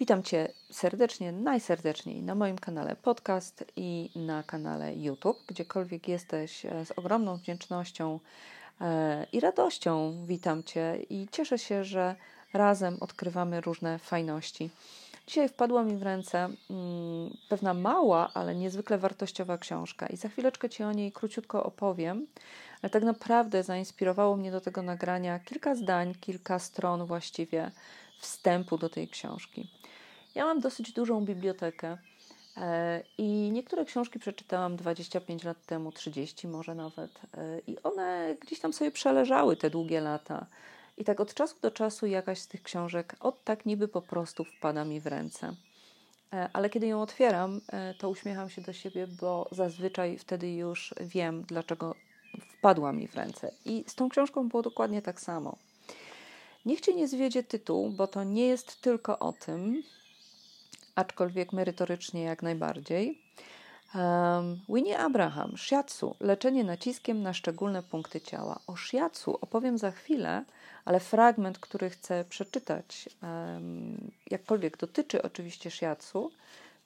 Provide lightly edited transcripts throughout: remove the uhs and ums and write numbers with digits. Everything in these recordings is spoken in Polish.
Witam Cię serdecznie, najserdeczniej na moim kanale podcast i na kanale YouTube, gdziekolwiek jesteś, z ogromną wdzięcznością i radością witam Cię i cieszę się, że razem odkrywamy różne fajności. Dzisiaj wpadła mi w ręce pewna mała, ale niezwykle wartościowa książka i za chwileczkę Ci o niej króciutko opowiem, ale tak naprawdę zainspirowało mnie do tego nagrania kilka zdań, kilka stron właściwie wstępu do tej książki. Ja mam dosyć dużą bibliotekę i niektóre książki przeczytałam 25 lat temu, 30 może nawet i one gdzieś tam sobie przeleżały te długie lata. I tak od czasu do czasu jakaś z tych książek od tak niby po prostu wpada mi w ręce. Ale kiedy ją otwieram, to uśmiecham się do siebie, bo zazwyczaj wtedy już wiem, dlaczego wpadła mi w ręce. I z tą książką było dokładnie tak samo. Niech Cię nie zwiedzie tytuł, bo to nie jest tylko o tym, aczkolwiek merytorycznie jak najbardziej. Winnie Abraham, Shiatsu, leczenie naciskiem na szczególne punkty ciała. O Shiatsu opowiem za chwilę, ale fragment, który chcę przeczytać, jakkolwiek dotyczy oczywiście Shiatsu,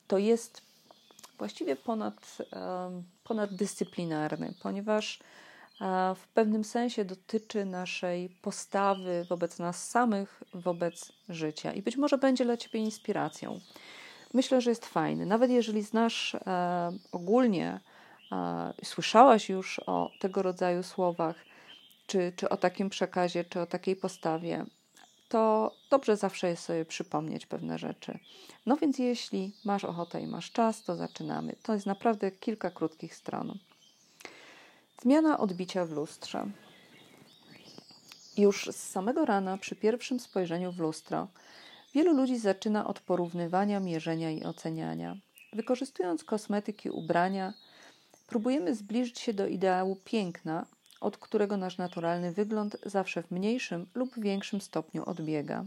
to jest właściwie ponaddyscyplinarny, ponieważ w pewnym sensie dotyczy naszej postawy wobec nas samych, wobec życia i być może będzie dla Ciebie inspiracją. Myślę, że jest fajny. Nawet jeżeli znasz ogólnie, słyszałaś już o tego rodzaju słowach, czy o takim przekazie, czy o takiej postawie, to dobrze zawsze jest sobie przypomnieć pewne rzeczy. No więc jeśli masz ochotę i masz czas, to zaczynamy. To jest naprawdę kilka krótkich stron. Zmiana odbicia w lustrze. Już z samego rana przy pierwszym spojrzeniu w lustro wielu ludzi zaczyna od porównywania, mierzenia i oceniania. Wykorzystując kosmetyki, ubrania, próbujemy zbliżyć się do ideału piękna, od którego nasz naturalny wygląd zawsze w mniejszym lub większym stopniu odbiega.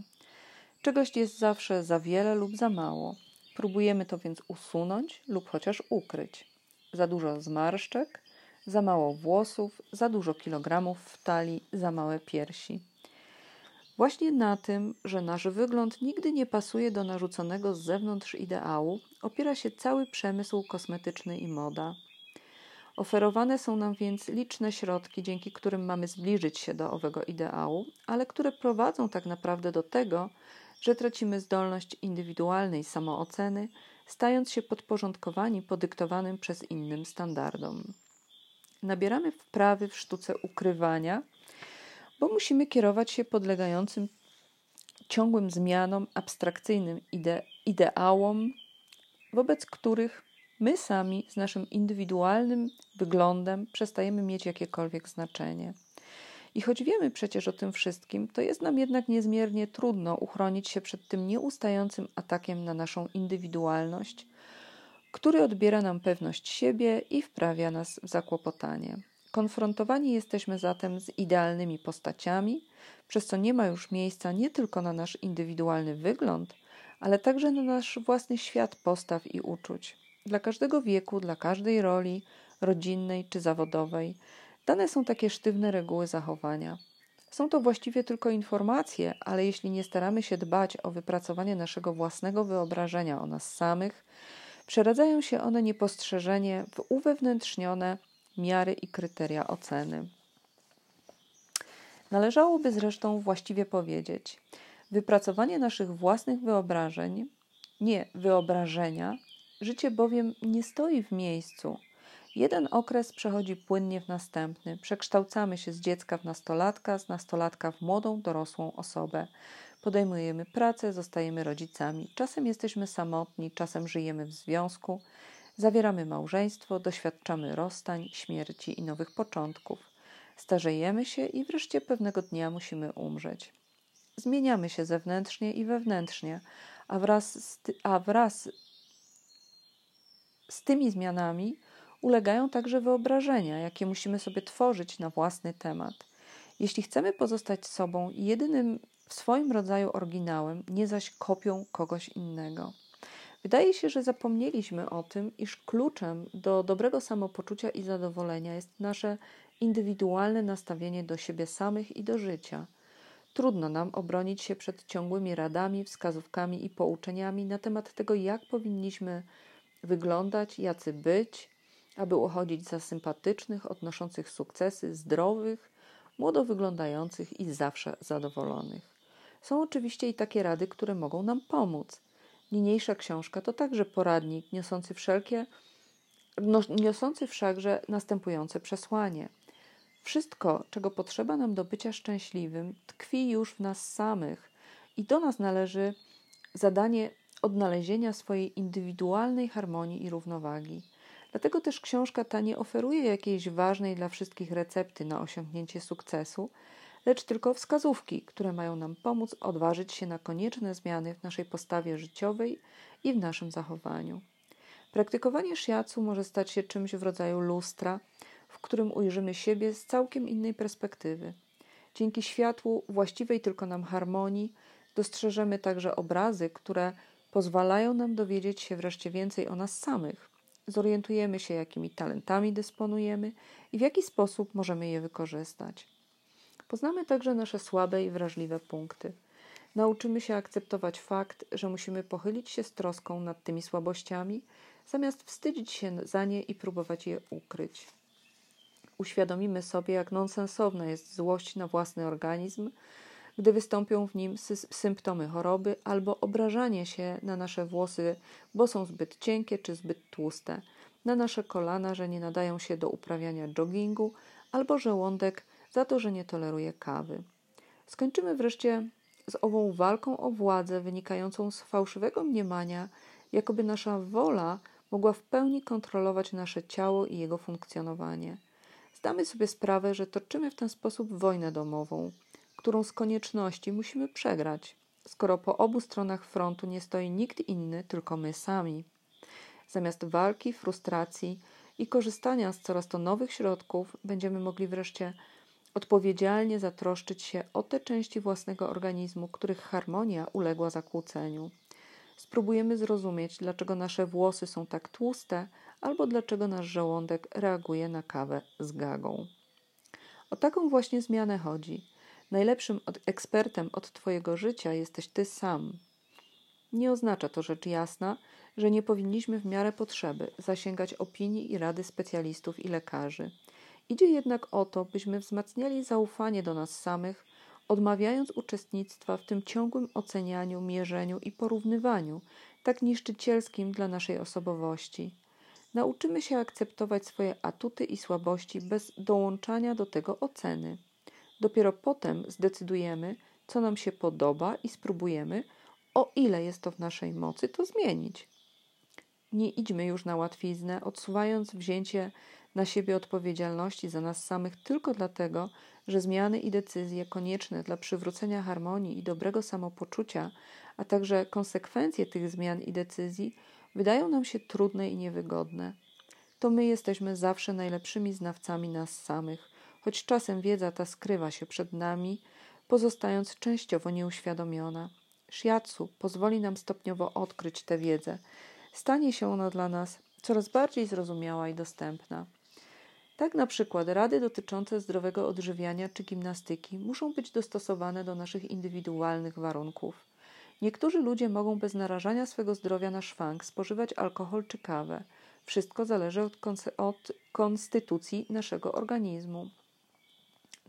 Czegoś jest zawsze za wiele lub za mało. Próbujemy to więc usunąć lub chociaż ukryć. Za dużo zmarszczek, za mało włosów, za dużo kilogramów w talii, za małe piersi. Właśnie na tym, że nasz wygląd nigdy nie pasuje do narzuconego z zewnątrz ideału, opiera się cały przemysł kosmetyczny i moda. Oferowane są nam więc liczne środki, dzięki którym mamy zbliżyć się do owego ideału, ale które prowadzą tak naprawdę do tego, że tracimy zdolność indywidualnej samooceny, stając się podporządkowani podyktowanym przez innym standardom. Nabieramy wprawy w sztuce ukrywania, bo musimy kierować się podlegającym ciągłym zmianom, abstrakcyjnym ideałom, wobec których my sami z naszym indywidualnym wyglądem przestajemy mieć jakiekolwiek znaczenie. I choć wiemy przecież o tym wszystkim, to jest nam jednak niezmiernie trudno uchronić się przed tym nieustającym atakiem na naszą indywidualność, który odbiera nam pewność siebie i wprawia nas w zakłopotanie. Konfrontowani jesteśmy zatem z idealnymi postaciami, przez co nie ma już miejsca nie tylko na nasz indywidualny wygląd, ale także na nasz własny świat postaw i uczuć. Dla każdego wieku, dla każdej roli, rodzinnej czy zawodowej, dane są takie sztywne reguły zachowania. Są to właściwie tylko informacje, ale jeśli nie staramy się dbać o wypracowanie naszego własnego wyobrażenia o nas samych, przeradzają się one niepostrzeżenie w uwewnętrznione miary i kryteria oceny. Należałoby zresztą właściwie powiedzieć, wypracowanie naszych własnych wyobrażeń, nie wyobrażenia, życie bowiem nie stoi w miejscu. Jeden okres przechodzi płynnie w następny, przekształcamy się z dziecka w nastolatka, z nastolatka w młodą, dorosłą osobę. Podejmujemy pracę, zostajemy rodzicami, czasem jesteśmy samotni, czasem żyjemy w związku, zawieramy małżeństwo, doświadczamy rozstań, śmierci i nowych początków. Starzejemy się i wreszcie pewnego dnia musimy umrzeć. Zmieniamy się zewnętrznie i wewnętrznie, a wraz z tymi zmianami ulegają także wyobrażenia, jakie musimy sobie tworzyć na własny temat. Jeśli chcemy pozostać sobą i jedynym w swoim rodzaju oryginałem, nie zaś kopią kogoś innego. Wydaje się, że zapomnieliśmy o tym, iż kluczem do dobrego samopoczucia i zadowolenia jest nasze indywidualne nastawienie do siebie samych i do życia. Trudno nam obronić się przed ciągłymi radami, wskazówkami i pouczeniami na temat tego, jak powinniśmy wyglądać, jacy być, aby uchodzić za sympatycznych, odnoszących sukcesy, zdrowych, młodo wyglądających i zawsze zadowolonych. Są oczywiście i takie rady, które mogą nam pomóc. Niniejsza książka to także poradnik niosący wszakże następujące przesłanie. Wszystko, czego potrzeba nam do bycia szczęśliwym, tkwi już w nas samych i do nas należy zadanie odnalezienia swojej indywidualnej harmonii i równowagi. Dlatego też książka ta nie oferuje jakiejś ważnej dla wszystkich recepty na osiągnięcie sukcesu, lecz tylko wskazówki, które mają nam pomóc odważyć się na konieczne zmiany w naszej postawie życiowej i w naszym zachowaniu. Praktykowanie shiatsu może stać się czymś w rodzaju lustra, w którym ujrzymy siebie z całkiem innej perspektywy. Dzięki światłu właściwej tylko nam harmonii dostrzeżemy także obrazy, które pozwalają nam dowiedzieć się wreszcie więcej o nas samych. Zorientujemy się, jakimi talentami dysponujemy i w jaki sposób możemy je wykorzystać. Poznamy także nasze słabe i wrażliwe punkty. Nauczymy się akceptować fakt, że musimy pochylić się z troską nad tymi słabościami, zamiast wstydzić się za nie i próbować je ukryć. Uświadomimy sobie, jak nonsensowna jest złość na własny organizm, gdy wystąpią w nim symptomy choroby albo obrażanie się na nasze włosy, bo są zbyt cienkie czy zbyt tłuste, na nasze kolana, że nie nadają się do uprawiania joggingu, albo żołądek za to, że nie toleruje kawy. Skończymy wreszcie z ową walką o władzę wynikającą z fałszywego mniemania, jakoby nasza wola mogła w pełni kontrolować nasze ciało i jego funkcjonowanie. Zdamy sobie sprawę, że toczymy w ten sposób wojnę domową, którą z konieczności musimy przegrać, skoro po obu stronach frontu nie stoi nikt inny, tylko my sami. Zamiast walki, frustracji i korzystania z coraz to nowych środków będziemy mogli wreszcie odpowiedzialnie zatroszczyć się o te części własnego organizmu, których harmonia uległa zakłóceniu. Spróbujemy zrozumieć, dlaczego nasze włosy są tak tłuste, albo dlaczego nasz żołądek reaguje na kawę z gagą. O taką właśnie zmianę chodzi. Najlepszym ekspertem od Twojego życia jesteś Ty sam. Nie oznacza to rzecz jasna, że nie powinniśmy w miarę potrzeby zasięgać opinii i rady specjalistów i lekarzy. Idzie jednak o to, byśmy wzmacniali zaufanie do nas samych, odmawiając uczestnictwa w tym ciągłym ocenianiu, mierzeniu i porównywaniu, tak niszczycielskim dla naszej osobowości. Nauczymy się akceptować swoje atuty i słabości bez dołączania do tego oceny. Dopiero potem zdecydujemy, co nam się podoba i spróbujemy, o ile jest to w naszej mocy, to zmienić. Nie idźmy już na łatwiznę, odsuwając wzięcie na siebie odpowiedzialności za nas samych tylko dlatego, że zmiany i decyzje konieczne dla przywrócenia harmonii i dobrego samopoczucia, a także konsekwencje tych zmian i decyzji wydają nam się trudne i niewygodne. To my jesteśmy zawsze najlepszymi znawcami nas samych, choć czasem wiedza ta skrywa się przed nami, pozostając częściowo nieuświadomiona. Shiatsu pozwoli nam stopniowo odkryć tę wiedzę. Stanie się ona dla nas coraz bardziej zrozumiała i dostępna. Tak na przykład rady dotyczące zdrowego odżywiania czy gimnastyki muszą być dostosowane do naszych indywidualnych warunków. Niektórzy ludzie mogą bez narażania swego zdrowia na szwank spożywać alkohol czy kawę. Wszystko zależy od konstytucji naszego organizmu.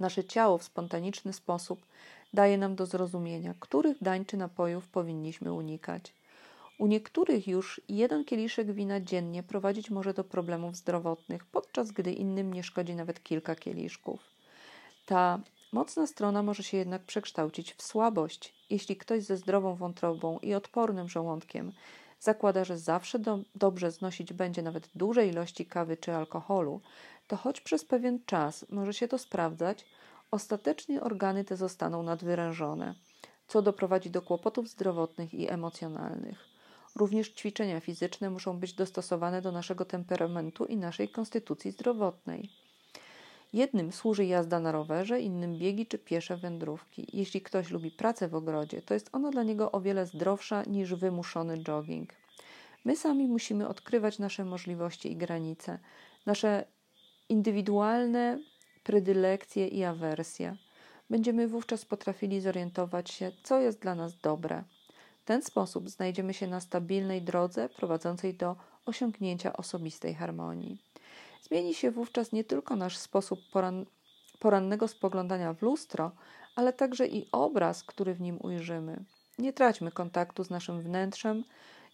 Nasze ciało w spontaniczny sposób daje nam do zrozumienia, których dań czy napojów powinniśmy unikać. U niektórych już jeden kieliszek wina dziennie prowadzić może do problemów zdrowotnych, podczas gdy innym nie szkodzi nawet kilka kieliszków. Ta mocna strona może się jednak przekształcić w słabość, jeśli ktoś ze zdrową wątrobą i odpornym żołądkiem zakłada, że zawsze dobrze znosić będzie nawet duże ilości kawy czy alkoholu, to choć przez pewien czas może się to sprawdzać, ostatecznie organy te zostaną nadwyrężone, co doprowadzi do kłopotów zdrowotnych i emocjonalnych. Również ćwiczenia fizyczne muszą być dostosowane do naszego temperamentu i naszej konstytucji zdrowotnej. Jednym służy jazda na rowerze, innym biegi czy piesze wędrówki. Jeśli ktoś lubi pracę w ogrodzie, to jest ona dla niego o wiele zdrowsza niż wymuszony jogging. My sami musimy odkrywać nasze możliwości i granice, nasze indywidualne predylekcje i awersje. Będziemy wówczas potrafili zorientować się, co jest dla nas dobre. W ten sposób znajdziemy się na stabilnej drodze prowadzącej do osiągnięcia osobistej harmonii. Zmieni się wówczas nie tylko nasz sposób porannego spoglądania w lustro, ale także i obraz, który w nim ujrzymy. Nie traćmy kontaktu z naszym wnętrzem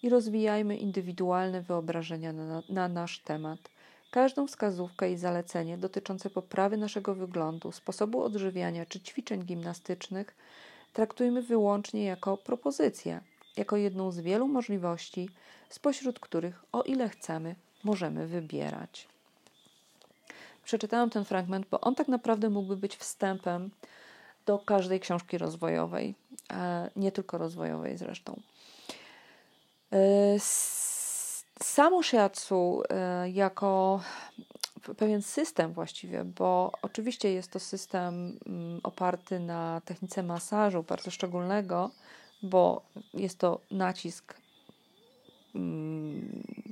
i rozwijajmy indywidualne wyobrażenia na nasz temat. Każdą wskazówkę i zalecenie dotyczące poprawy naszego wyglądu, sposobu odżywiania czy ćwiczeń gimnastycznych traktujmy wyłącznie jako propozycję, jako jedną z wielu możliwości, spośród których, o ile chcemy, możemy wybierać. Przeczytałam ten fragment, bo on tak naprawdę mógłby być wstępem do każdej książki rozwojowej, nie tylko rozwojowej zresztą. Samo Shiatsu jako pewien system właściwie, bo oczywiście jest to system oparty na technice masażu bardzo szczególnego, bo jest to nacisk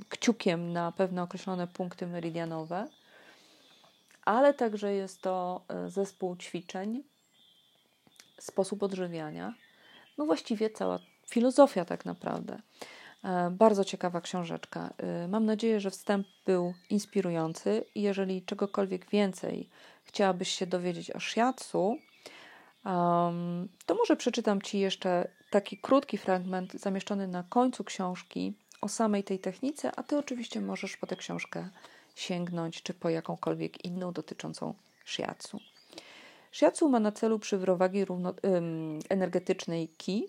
kciukiem na pewne określone punkty meridianowe, ale także jest to zespół ćwiczeń, sposób odżywiania, no właściwie cała filozofia tak naprawdę. Bardzo ciekawa książeczka. Mam nadzieję, że wstęp był inspirujący. Jeżeli czegokolwiek więcej chciałabyś się dowiedzieć o Shiatsu, to może przeczytam Ci jeszcze taki krótki fragment zamieszczony na końcu książki o samej tej technice, a Ty oczywiście możesz po tę książkę sięgnąć, czy po jakąkolwiek inną dotyczącą Shiatsu. Shiatsu ma na celu przywrócenie równowagi energetycznej ki,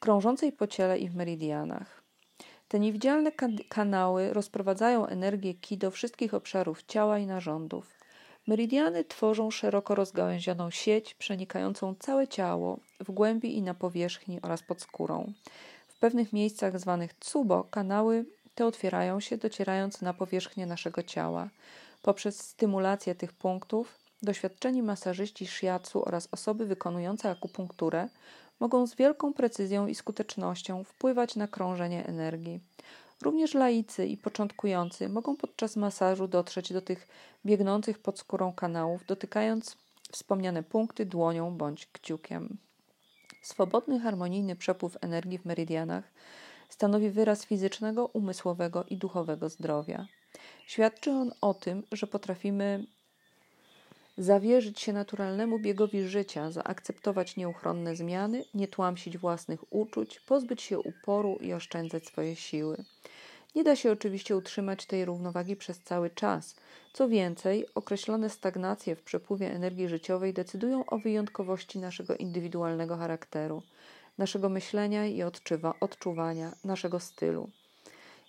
krążącej po ciele i w meridianach. Te niewidzialne kanały rozprowadzają energię ki do wszystkich obszarów ciała i narządów. Meridiany tworzą szeroko rozgałęzioną sieć przenikającą całe ciało w głębi i na powierzchni oraz pod skórą. W pewnych miejscach zwanych cubo kanały te otwierają się, docierając na powierzchnię naszego ciała. Poprzez stymulację tych punktów doświadczeni masażyści Shiatsu oraz osoby wykonujące akupunkturę mogą z wielką precyzją i skutecznością wpływać na krążenie energii. Również laicy i początkujący mogą podczas masażu dotrzeć do tych biegnących pod skórą kanałów, dotykając wspomniane punkty dłonią bądź kciukiem. Swobodny, harmonijny przepływ energii w meridianach stanowi wyraz fizycznego, umysłowego i duchowego zdrowia. Świadczy on o tym, że potrafimy zawierzyć się naturalnemu biegowi życia, zaakceptować nieuchronne zmiany, nie tłamsić własnych uczuć, pozbyć się uporu i oszczędzać swoje siły. Nie da się oczywiście utrzymać tej równowagi przez cały czas. Co więcej, określone stagnacje w przepływie energii życiowej decydują o wyjątkowości naszego indywidualnego charakteru, naszego myślenia i odczuwania, naszego stylu.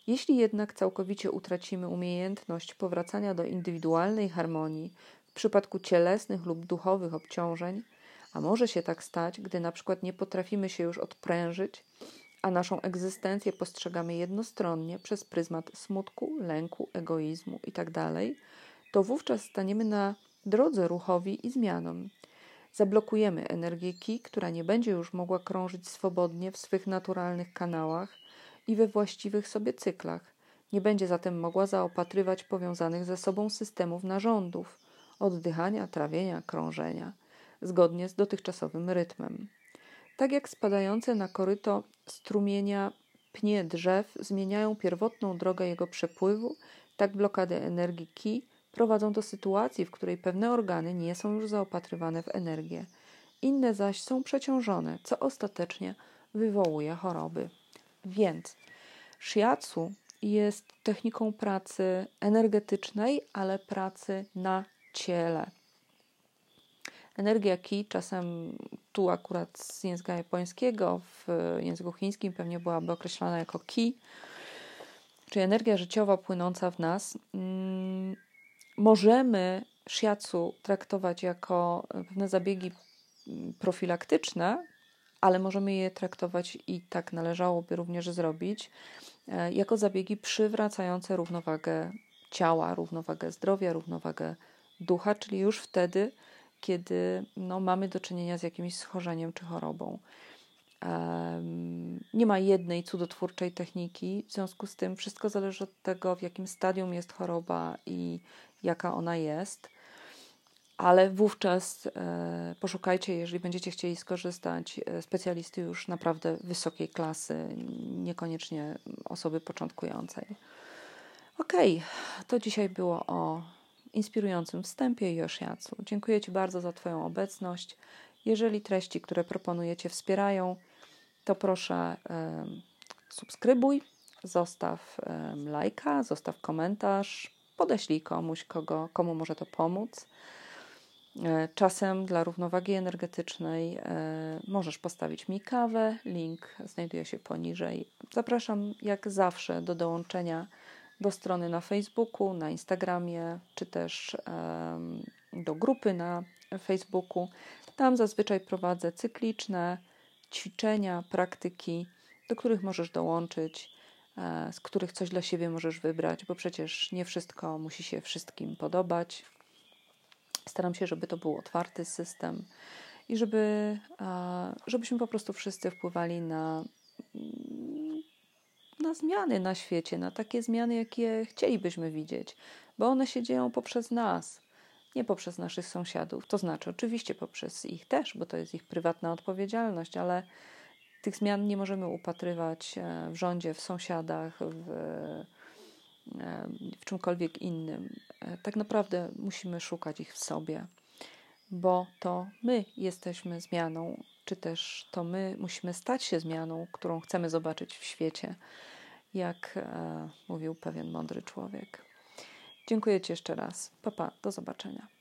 Jeśli jednak całkowicie utracimy umiejętność powracania do indywidualnej harmonii, w przypadku cielesnych lub duchowych obciążeń, a może się tak stać, gdy na przykład nie potrafimy się już odprężyć, a naszą egzystencję postrzegamy jednostronnie przez pryzmat smutku, lęku, egoizmu itd., to wówczas staniemy na drodze ruchowi i zmianom. Zablokujemy energię ki, która nie będzie już mogła krążyć swobodnie w swych naturalnych kanałach i we właściwych sobie cyklach. Nie będzie zatem mogła zaopatrywać powiązanych ze sobą systemów narządów, oddychania, trawienia, krążenia, zgodnie z dotychczasowym rytmem. Tak jak spadające na koryto strumienia pnie drzew zmieniają pierwotną drogę jego przepływu, tak blokady energii ki prowadzą do sytuacji, w której pewne organy nie są już zaopatrywane w energię, inne zaś są przeciążone, co ostatecznie wywołuje choroby. Więc Shiatsu jest techniką pracy energetycznej, ale pracy na ciele. Energia ki, czasem tu akurat z języka japońskiego, w języku chińskim pewnie byłaby określana jako ki, czyli energia życiowa płynąca w nas. Możemy Shiatsu traktować jako pewne zabiegi profilaktyczne, ale możemy je traktować i tak należałoby również zrobić, jako zabiegi przywracające równowagę ciała, równowagę zdrowia, równowagę ducha, czyli już wtedy, kiedy mamy do czynienia z jakimś schorzeniem czy chorobą. Nie ma jednej cudotwórczej techniki, w związku z tym wszystko zależy od tego, w jakim stadium jest choroba i jaka ona jest. ale wówczas poszukajcie, jeżeli będziecie chcieli skorzystać, specjalisty już naprawdę wysokiej klasy, niekoniecznie osoby początkującej. Okej, to dzisiaj było o inspirującym wstępie i o shiatsu. Dziękuję Ci bardzo za Twoją obecność. Jeżeli treści, które proponujecie, wspierają, to proszę subskrybuj, zostaw lajka, zostaw komentarz, podeślij komuś, komu może to pomóc. Czasem dla równowagi energetycznej możesz postawić mi kawę, link znajduje się poniżej. Zapraszam jak zawsze do dołączenia do strony na Facebooku, na Instagramie, czy też do grupy na Facebooku. Tam zazwyczaj prowadzę cykliczne ćwiczenia, praktyki, do których możesz dołączyć, z których coś dla siebie możesz wybrać, bo przecież nie wszystko musi się wszystkim podobać. Staram się, żeby to był otwarty system i żebyśmy po prostu wszyscy wpływali na zmiany na świecie, na takie zmiany, jakie chcielibyśmy widzieć, bo one się dzieją poprzez nas, nie poprzez naszych sąsiadów. To znaczy oczywiście poprzez ich też, bo to jest ich prywatna odpowiedzialność, ale tych zmian nie możemy upatrywać w rządzie, w sąsiadach, w czymkolwiek innym. Tak naprawdę musimy szukać ich w sobie, bo to my jesteśmy zmianą, czy też to my musimy stać się zmianą, którą chcemy zobaczyć w świecie, jak mówił pewien mądry człowiek. Dziękuję Ci jeszcze raz. Pa, pa, do zobaczenia.